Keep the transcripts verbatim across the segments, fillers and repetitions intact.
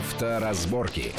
Авторазборки.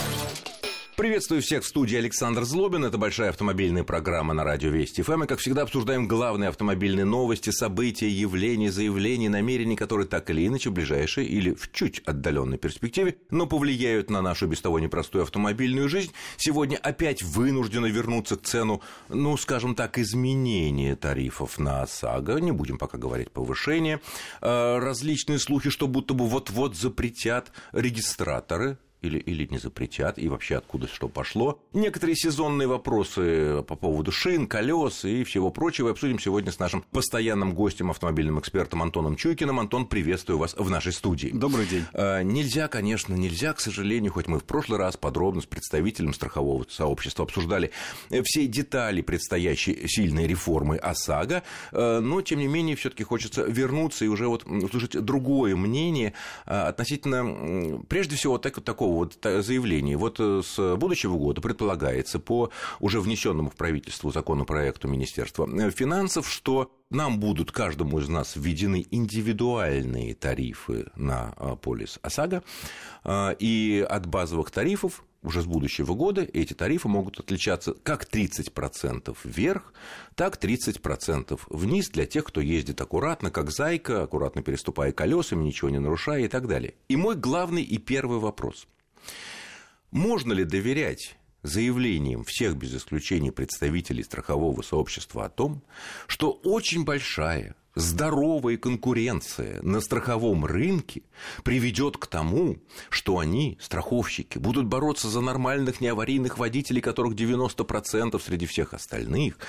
Приветствую всех в студии, Александр Злобин. Это большая автомобильная программа на Радио Вести ФМ. И, как всегда, обсуждаем главные автомобильные новости, события, явления, заявления, намерения, которые так или иначе в ближайшей или в чуть отдаленной перспективе, но повлияют на нашу без того непростую автомобильную жизнь. Сегодня опять вынуждены вернуться к цену, ну, скажем так, изменения тарифов на ОСАГО. Не будем пока говорить повышение. Различные слухи, что будто бы вот-вот запретят регистраторы. Или, или не запретят, и вообще откуда что пошло. Некоторые сезонные вопросы по поводу шин, колес и всего прочего обсудим сегодня с нашим постоянным гостем, автомобильным экспертом Антоном Чуйкиным. Антон, приветствую вас в нашей студии. Добрый день. А, нельзя, конечно, нельзя, к сожалению, хоть мы в прошлый раз подробно с представителем страхового сообщества обсуждали все детали предстоящей сильной реформы ОСАГО, но, тем не менее, все-таки хочется вернуться и уже вот услышать другое мнение относительно, прежде всего, так, такого вот заявлений. Вот с будущего года предполагается по уже внесенному в правительство законопроекту Министерства финансов, что нам будут каждому из нас введены индивидуальные тарифы на полис ОСАГО, и от базовых тарифов уже с будущего года эти тарифы могут отличаться как тридцать процентов вверх, так тридцать процентов вниз для тех, кто ездит аккуратно, как зайка, аккуратно переступая колесами, ничего не нарушая и так далее. И мой главный и первый вопрос. Можно ли доверять заявлениям всех без исключения представителей страхового сообщества о том, что очень большая, здоровая конкуренция на страховом рынке приведет к тому, что они, страховщики, будут бороться за нормальных неаварийных водителей, которых девяносто процентов среди всех остальных,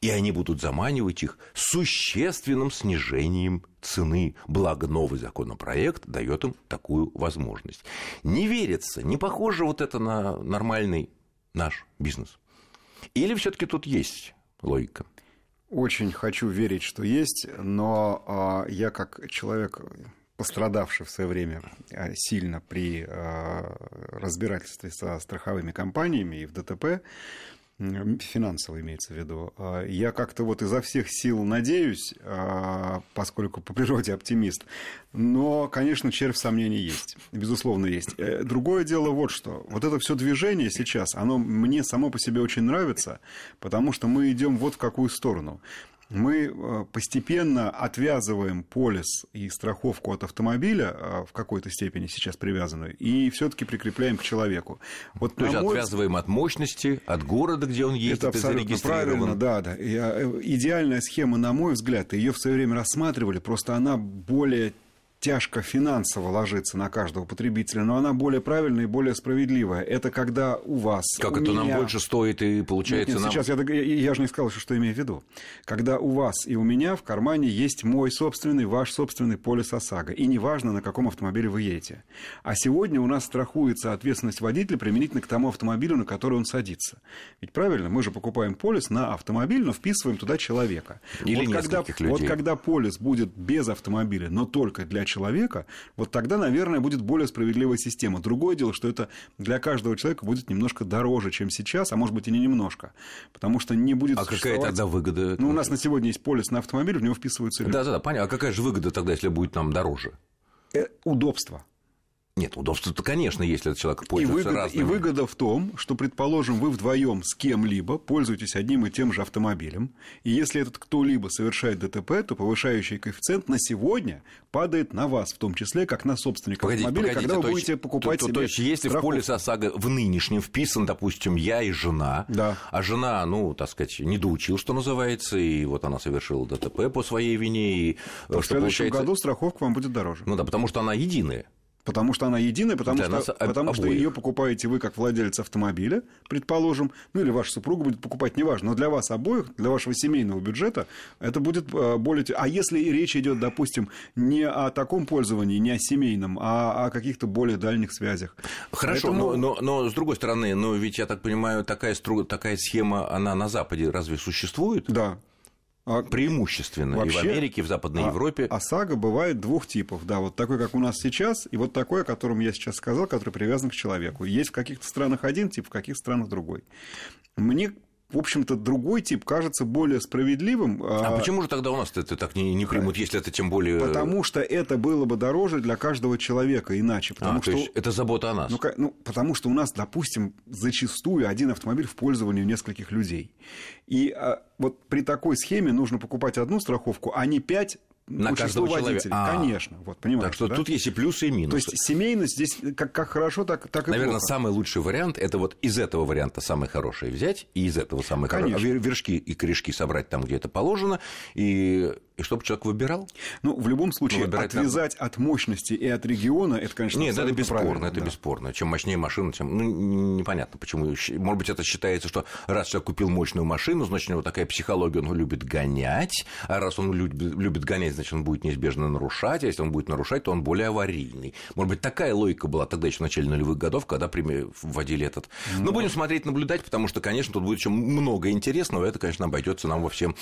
и они будут заманивать их существенным снижением цены, благо новый законопроект дает им такую возможность. Не верится, не похоже вот это на нормальный наш бизнес. Или все-таки тут есть логика? Очень хочу верить, что есть, но э, я как человек, пострадавший в свое время сильно при э, разбирательстве со страховыми компаниями и в ДТП, финансово имеется в виду, э, я как-то вот изо всех сил надеюсь, э, поскольку по природе оптимист, но, конечно, червь сомнений есть, безусловно, есть. Другое дело вот что. Вот это все движение сейчас, оно мне само по себе очень нравится, потому что мы идем вот в какую сторону. Мы постепенно отвязываем полис и страховку от автомобиля, в какой-то степени сейчас привязанную, и все-таки прикрепляем к человеку. Вот, то есть мой... отвязываем от мощности, от города, где он ездит, это абсолютно правильно, да, да. Идеальная схема, на мой взгляд, ее в свое время рассматривали, просто она более тяжко финансово ложится на каждого потребителя, но она более правильная и более справедливая. Это когда у вас... Как у это меня... нам больше стоит и получается... Нет, нет, нам... Сейчас я, я же не сказал, что имею в виду. Когда у вас и у меня в кармане есть мой собственный, ваш собственный полис ОСАГО. И неважно, на каком автомобиле вы едете. А сегодня у нас страхуется ответственность водителя применительно к тому автомобилю, на который он садится. Ведь правильно, мы же покупаем полис на автомобиль, но вписываем туда человека. Или вот нескольких когда, людей. Вот когда полис будет без автомобиля, но только для человека, человека, вот тогда, наверное, будет более справедливая система. Другое дело, что это для каждого человека будет немножко дороже, чем сейчас, а может быть и не немножко, потому что не будет а существовать... А какая тогда выгода? Ну, у нас на сегодня есть полис на автомобиль, в него вписываются люди. Да-да-да, понятно. А какая же выгода тогда, если будет нам дороже? Э, удобство. Нет, удобство-то, конечно, если этот человек пользуется и выгода, разными. И выгода в том, что, предположим, вы вдвоем с кем-либо пользуетесь одним и тем же автомобилем, и если этот кто-либо совершает ДТП, то повышающий коэффициент на сегодня падает на вас, в том числе, как на собственника погодите, автомобиля, погодите, когда вы будете есть, покупать то, себе то, то есть, если страховку. В полис ОСАГО в нынешнем вписан, допустим, я и жена, да. А жена, ну, так сказать, не доучил, что называется, и вот она совершила ДТП по своей вине. И в следующем получается... году страховка вам будет дороже. Ну да, потому что она единая. Потому что она единая, потому, да, что, потому что ее покупаете вы как владелец автомобиля, предположим, ну или ваша супруга будет покупать, неважно, но для вас обоих, для вашего семейного бюджета это будет более... А если речь идет, допустим, не о таком пользовании, не о семейном, а о каких-то более дальних связях. Хорошо, поэтому... но, но, но с другой стороны, ну ведь, я так понимаю, такая, стру... такая схема, она на Западе разве существует? Да. Преимущественно вообще, и в Америке, и в Западной а, Европе. ОСАГО бывает двух типов, да, вот такой, как у нас сейчас, и вот такой, о котором я сейчас сказал, который привязан к человеку. Есть в каких-то странах один тип, в каких странах другой. Мне в общем-то, другой тип кажется более справедливым. А почему же тогда у нас это так не, не примут, если это тем более... Потому что это было бы дороже для каждого человека иначе. Потому а, что... то есть это забота о нас. Ну, ну, потому что у нас, допустим, зачастую один автомобиль в пользовании у нескольких людей. И а, вот при такой схеме нужно покупать одну страховку, а не пять... На каждого человека. А, конечно, вот, понимаете. Так что да? Тут есть и плюсы, и минусы. То есть семейность здесь как, как хорошо, так, так и наверное, плохо. Наверное, самый лучший вариант, это вот из этого варианта самое хорошее взять, и из этого самое хорошее. Вершки и корешки собрать там, где это положено, и... И чтобы человек выбирал? Ну, в любом случае, ну, отвязать надо от мощности и от региона, это, конечно, нет, это бесспорно, это да. бесспорно. Чем мощнее машина, тем... Ну, непонятно, почему. Может быть, это считается, что раз человек купил мощную машину, значит, у него такая психология, он любит гонять, а раз он любит, любит гонять, значит, он будет неизбежно нарушать, а если он будет нарушать, то он более аварийный. Может быть, такая логика была тогда еще в начале нулевых годов, когда вводили этот... Но... Ну, будем смотреть, наблюдать, потому что, конечно, тут будет еще много интересного, и это, конечно, обойдется нам во всем...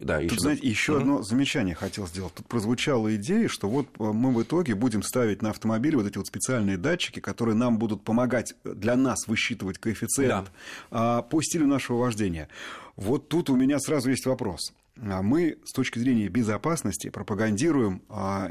Да, тут, еще... знаете, еще mm-hmm. одно замечание хотел сделать. Тут прозвучала идея, что вот мы в итоге будем ставить на автомобиль вот эти вот специальные датчики, которые нам будут помогать для нас высчитывать коэффициент да. по стилю нашего вождения. Вот тут у меня сразу есть вопрос. Мы с точки зрения безопасности пропагандируем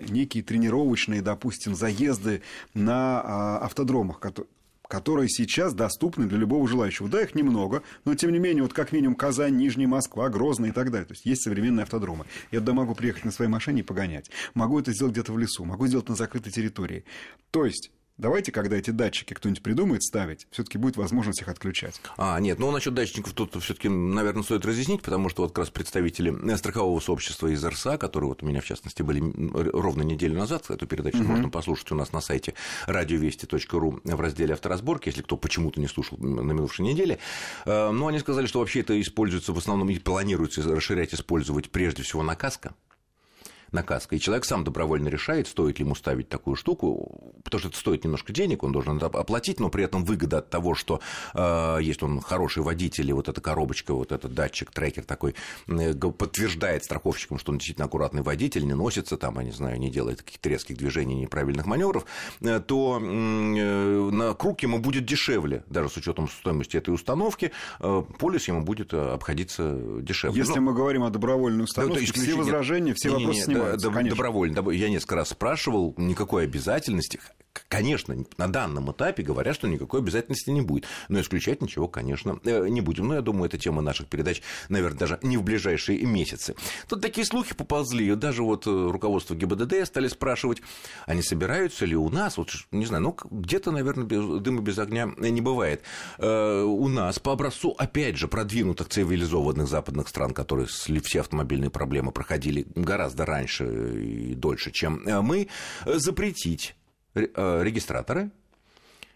некие тренировочные, допустим, заезды на автодромах, которые... которые сейчас доступны для любого желающего. Да, их немного, но, тем не менее, вот как минимум Казань, Нижняя Москва, Грозный и так далее. То есть, есть современные автодромы. Я туда могу приехать на своей машине и погонять. Могу это сделать где-то в лесу, могу сделать на закрытой территории. То есть... Давайте, когда эти датчики кто-нибудь придумает ставить, все-таки будет возможность их отключать. А, нет, ну насчет датчиков тут все-таки, наверное, стоит разъяснить, потому что вот как раз представители страхового сообщества из эр эс а, которые вот у меня, в частности, были ровно неделю назад, эту передачу mm-hmm. можно послушать у нас на сайте радио вести точка ру в разделе «Авторазборки», если кто почему-то не слушал на минувшей неделе. Но они сказали, что вообще это используется в основном и планируется расширять, использовать прежде всего на каско. На каско. И человек сам добровольно решает, стоит ли ему ставить такую штуку, потому что это стоит немножко денег, он должен это оплатить, но при этом выгода от того, что э, если он хороший водитель, и вот эта коробочка, вот этот датчик, трекер такой, э, подтверждает страховщикам, что он действительно аккуратный водитель, не носится там, я не знаю, не делает каких-то резких движений, неправильных маневров, э, то э, на круг ему будет дешевле, даже с учетом стоимости этой установки, э, полис ему будет обходиться дешевле. Если но... мы говорим о добровольной установке, да, все возражения, все не, вопросы не, не, не. Добровольно. Я несколько раз спрашивал, никакой обязательности. Конечно, на данном этапе говорят, что никакой обязательности не будет. Но исключать ничего, конечно, не будем. Но я думаю, это тема наших передач, наверное, даже не в ближайшие месяцы. Тут такие слухи поползли. Даже вот руководство гэ и бэ дэ дэ стали спрашивать, а не собираются ли у нас, вот не знаю, ну где-то, наверное, без, дыма без огня не бывает. Э, у нас по образцу, опять же, продвинутых цивилизованных западных стран, которые все автомобильные проблемы проходили гораздо раньше и дольше, чем мы, запретить регистраторы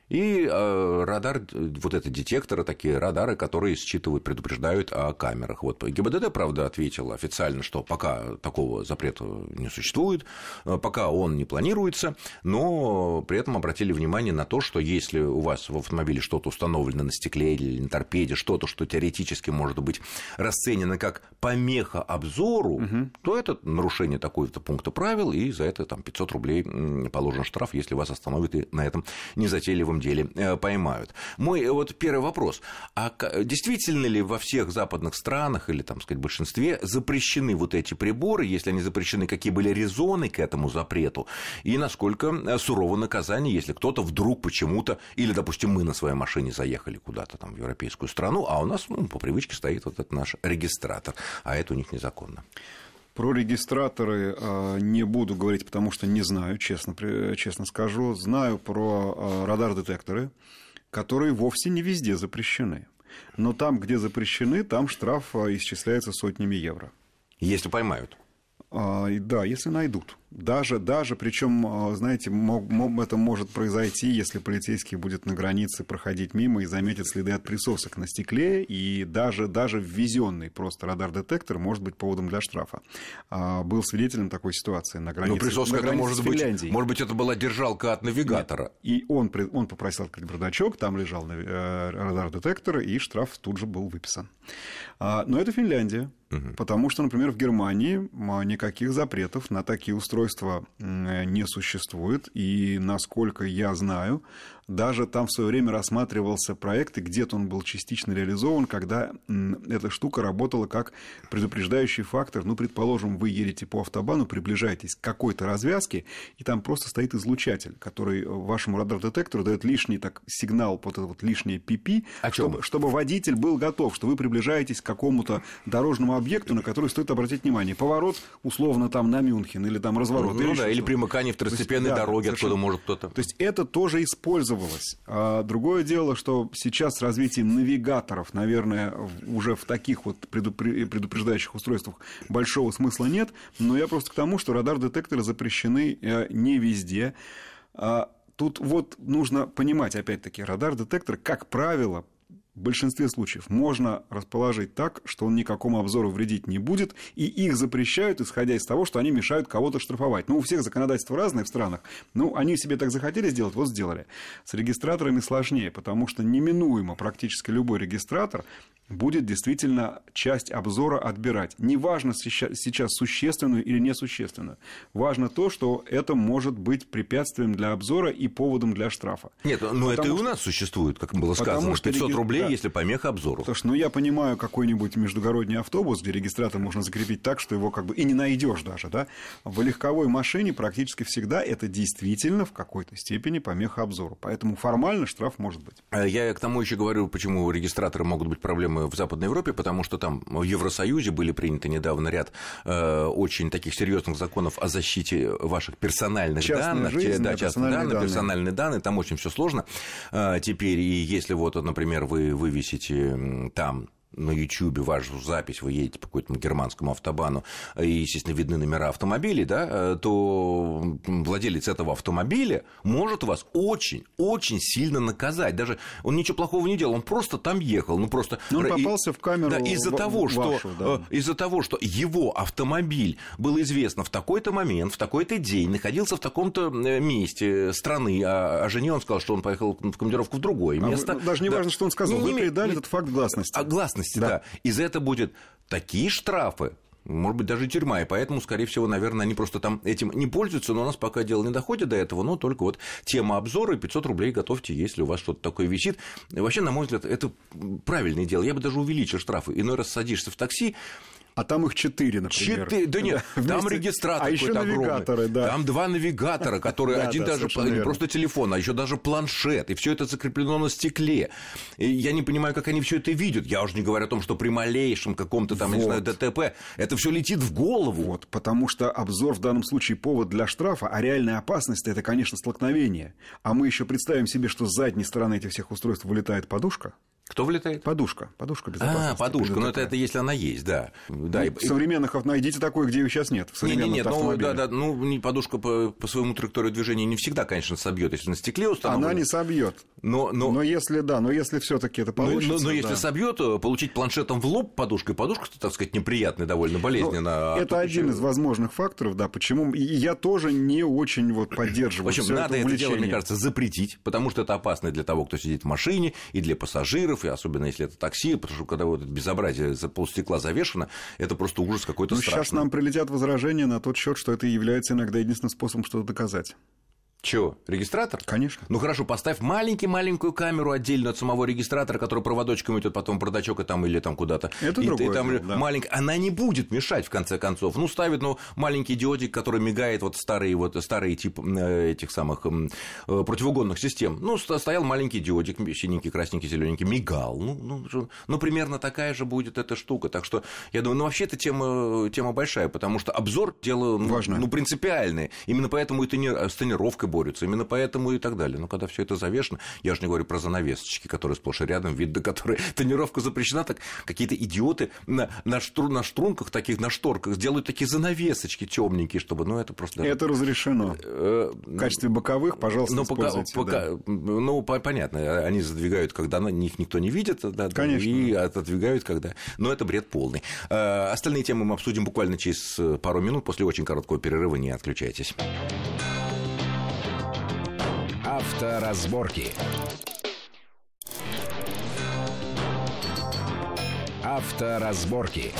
и радар, вот это детекторы, такие радары, которые считывают, предупреждают о камерах. Вот гэ и бэ дэ дэ, правда, ответила официально, что пока такого запрета не существует, пока он не планируется, но при этом обратили внимание на то, что если у вас в автомобиле что-то установлено на стекле или на торпеде, что-то, что теоретически может быть расценено как помеха обзору, угу. то это нарушение такого-то пункта правил, и за это там пятьсот рублей положен штраф, если вас остановят и на этом незатейливом деле поймают. Мой вот первый вопрос. А действительно ли во всех западных странах или, там сказать, большинстве запрещены вот эти приборы? Если они запрещены, какие были резоны к этому запрету? И насколько сурово наказание, если кто-то вдруг почему-то, или, допустим, мы на своей машине заехали куда-то там в европейскую страну, а у нас, ну, по привычке стоит вот этот наш регистратор, а это у них незаконно. Про регистраторы э, не буду говорить, потому что не знаю, честно, при, честно скажу. Знаю про э, радар-детекторы, которые вовсе не везде запрещены. Но там, где запрещены, там штраф э, исчисляется сотнями евро. Если поймают. А, да, если найдут. Даже, даже причем, знаете, мог, мог, это может произойти, если полицейский будет на границе проходить мимо и заметит следы от присосок на стекле, и даже, даже ввезенный просто радар-детектор может быть поводом для штрафа. А, был свидетелем такой ситуации на границе, но присоска на границе это может с Финляндией. Быть, может быть, это была держалка от навигатора. Нет. И он, он попросил открыть бардачок, там лежал э, радар-детектор, и штраф тут же был выписан. А, но это Финляндия, угу. потому что, например, в Германии никаких запретов на такие устройства устройства не существует. И, насколько я знаю, даже там в свое время рассматривался проект, и где-то он был частично реализован, когда эта штука работала как предупреждающий фактор. Ну, предположим, вы едете по автобану, приближаетесь к какой-то развязке, и там просто стоит излучатель, который вашему радар-детектору дает лишний так, сигнал, вот это вот лишнее пипи, чтобы, чтобы водитель был готов, что вы приближаетесь к какому-то дорожному объекту, на который стоит обратить внимание. Поворот, условно, там на Мюнхен, или там разворот. Ну, или, ну, да, или примыкание второстепенной есть, дороги, да, откуда совершенно... может кто-то. То есть это тоже использовано. А другое дело, что сейчас с развитием навигаторов, наверное, уже в таких вот предупреждающих устройствах большого смысла нет. Но я просто к тому, что радар-детекторы запрещены не везде. Тут вот нужно понимать, опять-таки, радар-детектор, как правило, в большинстве случаев можно расположить так, что он никакому обзору вредить не будет, и их запрещают, исходя из того, что они мешают кого-то штрафовать. Ну, у всех законодательство разное в странах. Ну, они себе так захотели сделать, вот сделали. С регистраторами сложнее, потому что неминуемо практически любой регистратор будет действительно часть обзора отбирать. Не важно сейчас, существенную или несущественную. Важно то, что это может быть препятствием для обзора и поводом для штрафа. Нет, но это и у нас существует, как было сказано, что пятьсот рублей, да, если помеха обзору. Потому что, ну, я понимаю, какой-нибудь междугородний автобус, где регистратор можно закрепить так, что его как бы и не найдешь даже, да? В легковой машине практически всегда это действительно в какой-то степени помеха обзору. Поэтому формально штраф может быть. Я к тому еще говорю, почему у регистратора могут быть проблемы в Западной Европе, потому что там в Евросоюзе были приняты недавно ряд э, очень таких серьезных законов о защите ваших персональных частная данных, жизнь, да, частных данных, данные. персональные данные, там очень все сложно. Э, теперь, и если вот, например, вы вывесите там на Ютьюбе вашу запись, вы едете по какому-то германскому автобану, и, естественно, видны номера автомобилей, да, то владелец этого автомобиля может вас очень-очень сильно наказать. Даже он ничего плохого не делал, он просто там ехал. Ну, просто... Но он попался и... в камеру, да, из-за в... того, что... вашу, да. Из-за того, что его автомобиль было известно в такой-то момент, в такой-то день, находился в таком-то месте страны, а жене он сказал, что он поехал в командировку в другое место. А вы... Даже не да. важно, что он сказал, ну, вы не... придали не... этот факт гласности. А гласности. Да. Да. И за это будут такие штрафы, может быть, даже тюрьма, и поэтому, скорее всего, наверное, они просто там этим не пользуются, но у нас пока дело не доходит до этого, но только вот тема обзора, и пятьсот рублей готовьте, если у вас что-то такое висит. И вообще, на мой взгляд, это правильное дело, я бы даже увеличил штрафы, иной раз садишься в такси, а там их четыре, например. Четыре, да нет, да, там вместе... регистратор а какой-то огромный. Да. Там два навигатора, которые один даже просто телефон, а еще даже планшет, и все это закреплено на стекле. Я не понимаю, как они все это видят. Я уже не говорю о том, что при малейшем каком-то там, не знаю, ДТП, это все летит в голову. Вот, потому что обзор в данном случае повод для штрафа, а реальная опасность — это, конечно, столкновение. А мы еще представим себе, что с задней стороны этих всех устройств вылетает подушка. Кто влетает? Подушка. Подушка безопасности. А, подушка. Ну, это, это если она есть, да. да ну, и... В современных найдите такую, где ее сейчас нет. Нет-нет-нет. Ну, да, да, ну, подушка по, по своему траекторию движения не всегда, конечно, собьет. Если на стекле установлена... Она не собьет. Но, но... но если, да, но если все-таки это получится... Но, но, но если да. собьет, получить планшетом в лоб подушкой, подушка, так сказать, неприятная, довольно болезненная. А это один еще... из возможных факторов, да. Почему? Я тоже не очень вот, поддерживаю все это увлечение. В общем, надо это дело, мне кажется, запретить, потому что это опасно для того, кто сидит в машине, и для пассажиров, и особенно если это такси, потому что когда вот это безобразие за полстекла завешено, это просто ужас какой-то, ну, страшный. Сейчас нам прилетят возражения на тот счет, что это является иногда единственным способом что-то доказать. Чего? Регистратор? Конечно. Ну хорошо, поставь маленький-маленькую камеру отдельно от самого регистратора, который проводочком идет потом в бардачок и там, или там куда-то. Это и другое. Ты, там, да. маленький... Она не будет мешать, в конце концов. Ну, ставит, ну, маленький диодик, который мигает, вот старые, вот, старые тип этих самых э, противоугонных систем. Ну, стоял маленький диодик, синенький, красненький, зелененький, мигал. Ну, ну, ну, примерно такая же будет эта штука. Так что, я думаю, ну, вообще эта тема, тема большая, потому что обзор – дело, ну, ну, принципиальное. Именно поэтому и трени... с тренировкой борются, именно поэтому и так далее. Но когда все это завешено, я же не говорю про занавесочки, которые сплошь и рядом, видно, которые тонировка запрещена, так какие-то идиоты на, на, штру, на штрунках таких, на шторках делают такие занавесочки темненькие, чтобы, ну, это просто... Это разрешено. В качестве боковых, пожалуйста, но используйте. Пока, да. пока, ну, понятно, они задвигают, когда их никто не видит, да, конечно, и отодвигают, когда... Но это бред полный. Остальные темы мы обсудим буквально через пару минут, после очень короткого перерыва, не отключайтесь. Авторазборки. Авторазборки.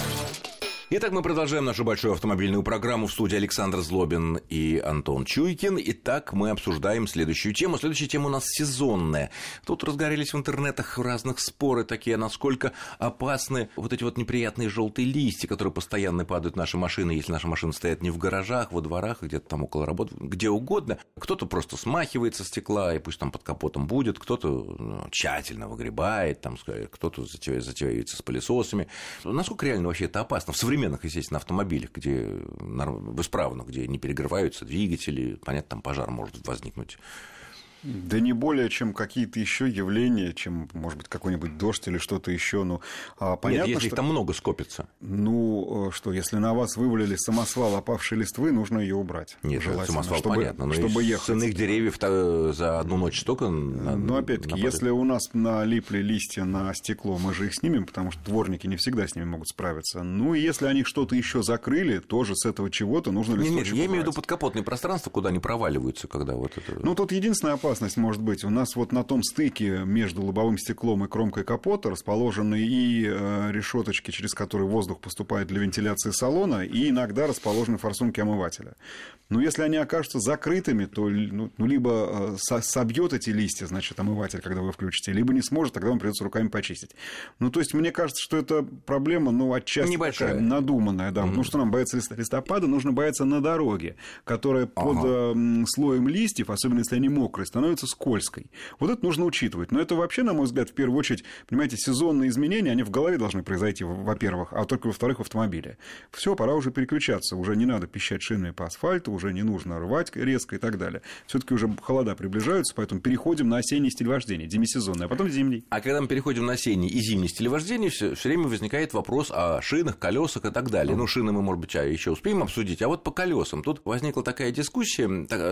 Итак, мы продолжаем нашу большую автомобильную программу. В студии Александр Злобин и Антон Чуйкин. Итак, мы обсуждаем следующую тему. Следующая тема у нас сезонная. Тут разгорелись в интернетах разных споры такие, насколько опасны вот эти вот неприятные желтые листья, которые постоянно падают в наши машины, если наши машины стоят не в гаражах, во дворах, где-то там около работы, где угодно. Кто-то просто смахивает со стекла, и пусть там под капотом будет, кто-то ну, тщательно выгребает, там, кто-то затевается с пылесосами. Насколько реально вообще это опасно? В современных, естественно, автомобилях, где в исправных, где не перегреваются двигатели, понятно, там пожар может возникнуть. Да не более, чем какие-то еще явления, чем, может быть, какой-нибудь дождь или что-то еще. Ну, понятно, нет, если что... их там много скопится. Ну, что, если на вас вывалили самосвал опавшей листвы, нужно ее убрать. Нет, самосвал, чтобы, понятно, но чтобы и ехать. Ценных деревьев за одну ночь столько... На... Ну, опять-таки, нападает. Если у нас налипли листья на стекло, мы же их снимем, потому что дворники не всегда с ними могут справиться. Ну, и если они что-то еще закрыли, тоже с этого чего-то нужно листочек убрать. Нет, я имею в виду подкапотные пространства, куда они проваливаются, когда вот это... Ну, тут единственная опасность может быть. У нас вот на том стыке между лобовым стеклом и кромкой капота расположены и решеточки, через которые воздух поступает для вентиляции салона, и иногда расположены форсунки омывателя. Но если они окажутся закрытыми, то ну, либо собьет эти листья, значит, омыватель, когда вы включите, либо не сможет, тогда вам придется руками почистить. Ну, то есть, мне кажется, что эта проблема, ну, отчасти небольшая. Такая надуманная. Да. Mm-hmm. Ну, что нам бояться листопада? Нужно бояться на дороге, которая под ага. слоем листьев, особенно если они мокрые, становится скользкой. Вот это нужно учитывать. Но это вообще, на мой взгляд, в первую очередь, понимаете, сезонные изменения, они в голове должны произойти, во-первых, а только во-вторых, в автомобиле. Все, пора уже переключаться. Уже не надо пищать шинами по асфальту, уже не нужно рвать резко и так далее. Все-таки уже холода приближаются, поэтому переходим на осенний стиль вождения, демисезонный, а потом зимний. А когда мы переходим на осенний и зимний стиль вождения, все время возникает вопрос о шинах, колесах и так далее. Ну, шины мы, может быть, еще успеем обсудить. А вот по колесам тут возникла такая дискуссия,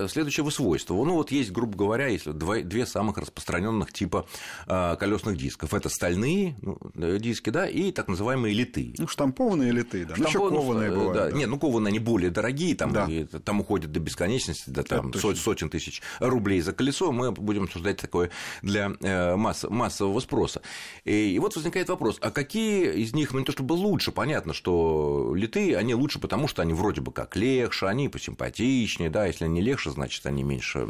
следующего свойства. Ну, вот есть, грубо говоря, говоря, если две самых распространенных типа э, колесных дисков. Это стальные ну, диски, да, и так называемые литые. Ну, штампованные литые, да. Штампованные, ну, кованые бывают. Да. Да. Нет, ну, кованые, они более дорогие, там, да. и, там уходят до бесконечности, до там, со, сотен тысяч рублей за колесо. Мы будем обсуждать такое для э, масс, массового спроса. И, и вот возникает вопрос, а какие из них, ну, не то чтобы лучше, понятно, что литые, они лучше, потому что они вроде бы как легче, они посимпатичнее, да, если они легче, значит, они меньше...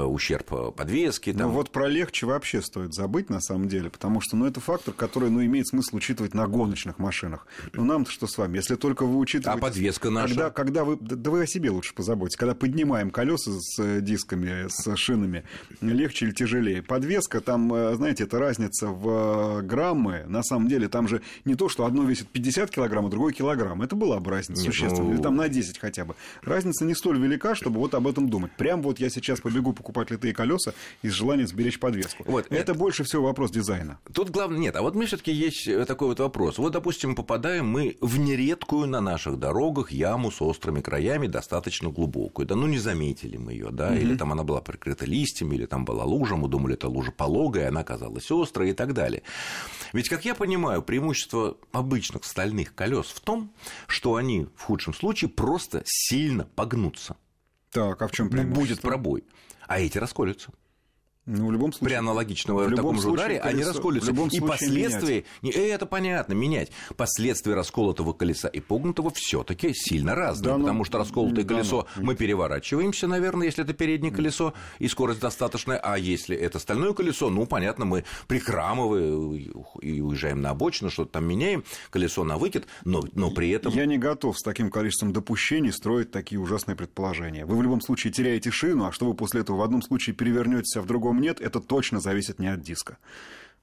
Э, ущерб подвески. Там. Ну, вот про легче вообще стоит забыть, на самом деле, потому что, ну, это фактор, который, ну, имеет смысл учитывать на гоночных машинах. Ну, нам-то что с вами? Если только вы учитываете... А подвеска наша? Когда, когда вы... Да вы о себе лучше позаботьтесь. Когда поднимаем колеса с дисками, с шинами, легче или тяжелее. Подвеска, там, знаете, это разница в граммы. На самом деле, там же не то, что одно весит пятьдесят килограмм, а другое килограмм. Это была бы разница существенная. Ну... Или там на десять хотя бы. Разница не столь велика, чтобы вот об этом думать. Прям вот я сейчас побегу покупать покупать литые колеса из желания сберечь подвеску. Вот, это, это больше всего вопрос дизайна. Тут главное... Нет, а вот мне все-таки есть такой вот вопрос. Вот, допустим, попадаем мы в нередкую на наших дорогах яму с острыми краями, достаточно глубокую. Да, ну, не заметили мы ее, да, mm-hmm. или там она была прикрыта листьями, или там была лужа, мы думали, это лужа пологая, она оказалась острая и так далее. Ведь, как я понимаю, преимущество обычных стальных колес в том, что они в худшем случае просто сильно погнутся. Так, а в чем преимущество? Будет пробой. А эти расколются. Ну, в любом случае. При аналогичном в таком же ударе колесо, они расколются. В любом и последствия, менять. Это понятно, менять. Последствия расколотого колеса и погнутого все-таки сильно разные. Да, но... Потому что расколотое да, колесо но... мы переворачиваемся, наверное, если это переднее колесо, и скорость достаточная. А если это стальное колесо, ну, понятно, мы прикрамываем и уезжаем на обочину, что-то там меняем, колесо на выкид, но, но при этом... Я не готов с таким количеством допущений строить такие ужасные предположения. Вы в любом случае теряете шину, а что вы после этого в одном случае перевернетесь, а в другом нет, это точно зависит не от диска.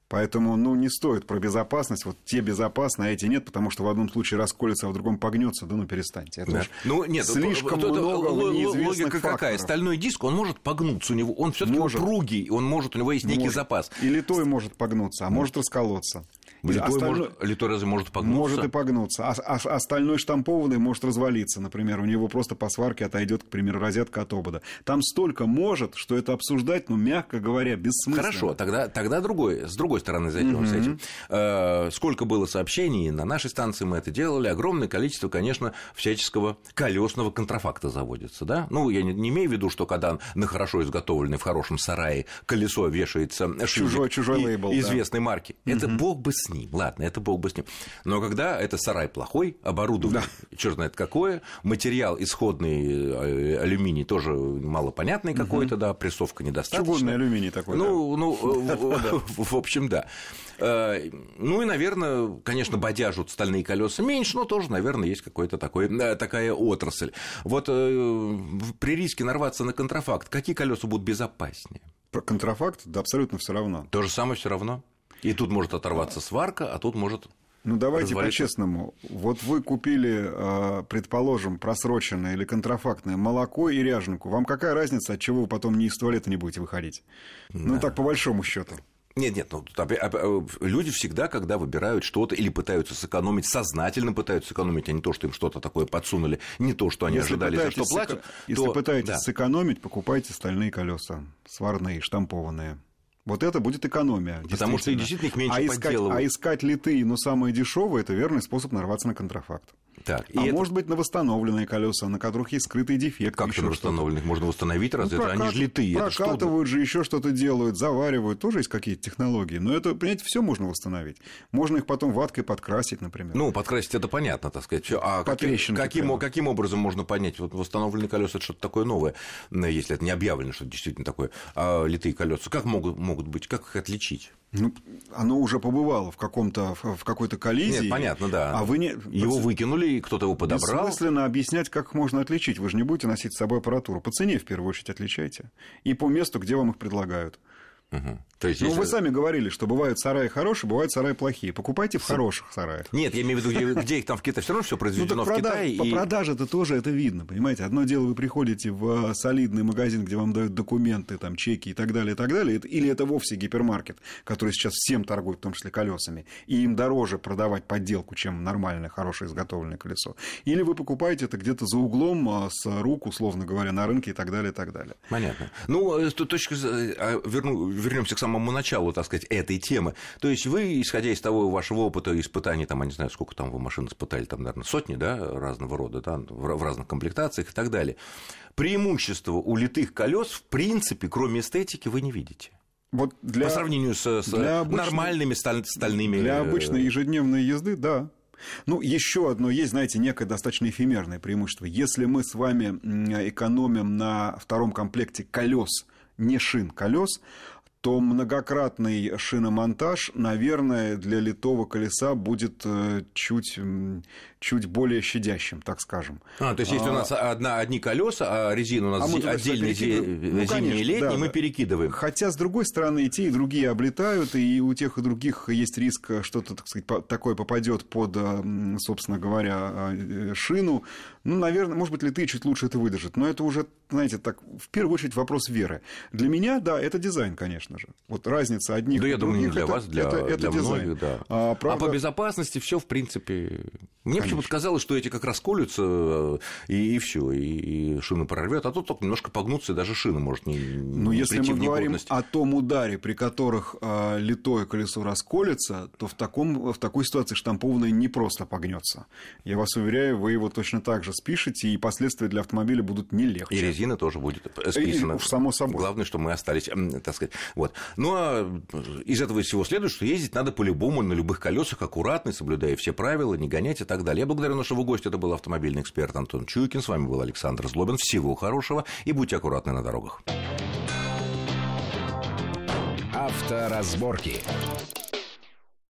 Поэтому, ну, не стоит про безопасность. Вот те безопасны, а эти нет, потому что в одном случае расколется, а в другом погнется. Да ну перестаньте. Это да. Ну, нет, слишком это, много это, неизвестных логика факторов. Какая? Стальной диск, он может погнуться у него. Он все-таки упругий, он может, у него есть некий может. запас. И литой может погнуться, а может расколоться. Литой, остальной... может, литой разве может погнуться? Может и погнуться. А, а, а стальной штампованный может развалиться. Например, у него просто по сварке отойдет, к примеру, розетка от обода. Там столько может, что это обсуждать, ну, мягко говоря, бессмысленно. Хорошо, тогда, тогда другое. С другой стороны зайдем mm-hmm. с этим. Э, сколько было сообщений, на нашей станции мы это делали. Огромное количество, конечно, всяческого колесного контрафакта заводится. Да? Ну, я не, не имею в виду, что когда на хорошо изготовленное в хорошем сарае колесо вешается чужой, чужой лейбл известной да. марки. Mm-hmm. Это бог бы с ним. ним. Ладно, это бог бы с ним. Но когда это сарай плохой, оборудование, да. черт знает какое, материал исходный, алюминий тоже малопонятный угу. какой-то, да, прессовка недостаточная. Чугунный алюминий такой, ну, да. Ну, в общем, да. Ну и, наверное, конечно, бодяжут стальные колеса меньше, но тоже, наверное, есть какая-то такая отрасль. Вот при риске нарваться на контрафакт, какие колеса будут безопаснее? Про контрафакт, да, абсолютно все равно. То же самое все равно. И тут может оторваться сварка, а тут может... Ну, давайте по-честному. Вот вы купили, предположим, просроченное или контрафактное молоко и ряженку. Вам какая разница, от чего вы потом не из туалета не будете выходить? Да. Ну, так по большому счету. Нет, нет, ну, люди всегда, когда выбирают что-то или пытаются сэкономить, сознательно пытаются сэкономить, а не то, что им что-то такое подсунули, не то, что они если ожидали, за что платят. Сэко... Если то... пытаетесь да. сэкономить, покупайте стальные колеса, сварные, штампованные. Вот это будет экономия. Потому что действительно их меньше а подделывают. Искать, а искать литые, но самые дешевые, это верный способ нарваться на контрафакт. Так, а это... может быть, на восстановленные колеса, на которых есть скрытые дефекты. Как-то на восстановленных можно восстановить, разве ну, прокат... они же литые. Прокатывают же, еще что-то делают, заваривают. Тоже есть какие-то технологии. Но это, понимаете, все можно восстановить. Можно их потом ваткой подкрасить, например. Ну, подкрасить это понятно, так сказать. А каким, каким, каким образом можно понять? Вот восстановленные колеса это что-то такое новое, если это не объявлено, что это действительно такое. А литые колеса как могут, могут быть? Как их отличить? Ну, оно уже побывало в, каком-то, в какой-то коллизии. Нет, понятно, да. А вы не... Его выкинули, и кто-то его подобрал. Бессмысленно объяснять, как их можно отличить. Вы же не будете носить с собой аппаратуру. По цене, в первую очередь, отличайте. И по месту, где вам их предлагают. Угу. То есть, ну, если... вы сами говорили, что бывают сараи хорошие, бывают сараи плохие. Покупайте в С... хороших сараях. Нет, я имею в виду, где их там в Китае все равно все произведено в Китае. По продаже-то тоже это видно, понимаете. Одно дело, вы приходите в солидный магазин, где вам дают документы, там, чеки и так далее, и так далее. Или это вовсе гипермаркет, который сейчас всем торгует, в том числе колесами. И им дороже продавать подделку, чем нормальное, хорошее изготовленное колесо. Или вы покупаете это где-то за углом с рук, условно говоря, на рынке и так далее, и так далее. Понятно. Ну, с точки верну. Вернемся к самому началу, так сказать, этой темы. То есть вы, исходя из того вашего опыта, испытаний, там, я не знаю, сколько там вы машин испытали, там, наверное, сотни, да, разного рода, да, в разных комплектациях и так далее. Преимущества у литых колес, в принципе, кроме эстетики, вы не видите. Вот для, по сравнению с, с для обычной, нормальными сталь, стальными... Для обычной ежедневной езды, да. Ну, еще одно есть, знаете, некое достаточно эфемерное преимущество. Если мы с вами экономим на втором комплекте колес, не шин, колес, то многократный шиномонтаж, наверное, для литого колеса будет чуть, чуть более щадящим, так скажем. А, то есть, если а... у нас одна, одни колеса, а резину у нас а отдельно перекид... зимние и ну, летние, да, мы да. перекидываем. Хотя, с другой стороны, и те, и другие облетают, и у тех, и других есть риск, что-то, так сказать, такое попадет под, собственно говоря, шину. Ну, наверное, может быть, литые чуть лучше это выдержат. Но это уже, знаете, так, в первую очередь вопрос веры. Для меня, да, это дизайн, конечно. Вот разница одних да, и других. Да, я думаю, не для это, вас, для, это, это для многих, да. А, правда... а по безопасности все в принципе... Мне почему-то казалось, что эти как раз колются, и, и все, и, и шина прорвет, а тут только немножко погнутся, и даже шина может не, ну, не прийти в негодность. Ну, если мы говорим о том ударе, при которых а, литое колесо расколется, то в, таком, в такой ситуации штампованное не просто погнется. Я вас уверяю, вы его точно так же спишете, и последствия для автомобиля будут не легче. И резина тоже будет списана. И, уж само собой. Главное, что мы остались, так сказать... Вот. Ну, а из этого всего следует, что ездить надо по-любому на любых колесах аккуратно, соблюдая все правила, не гонять и так далее. Я благодарю нашего гостя. Это был автомобильный эксперт Антон Чуйкин. С вами был Александр Злобин. Всего хорошего и будьте аккуратны на дорогах. Авторазборки.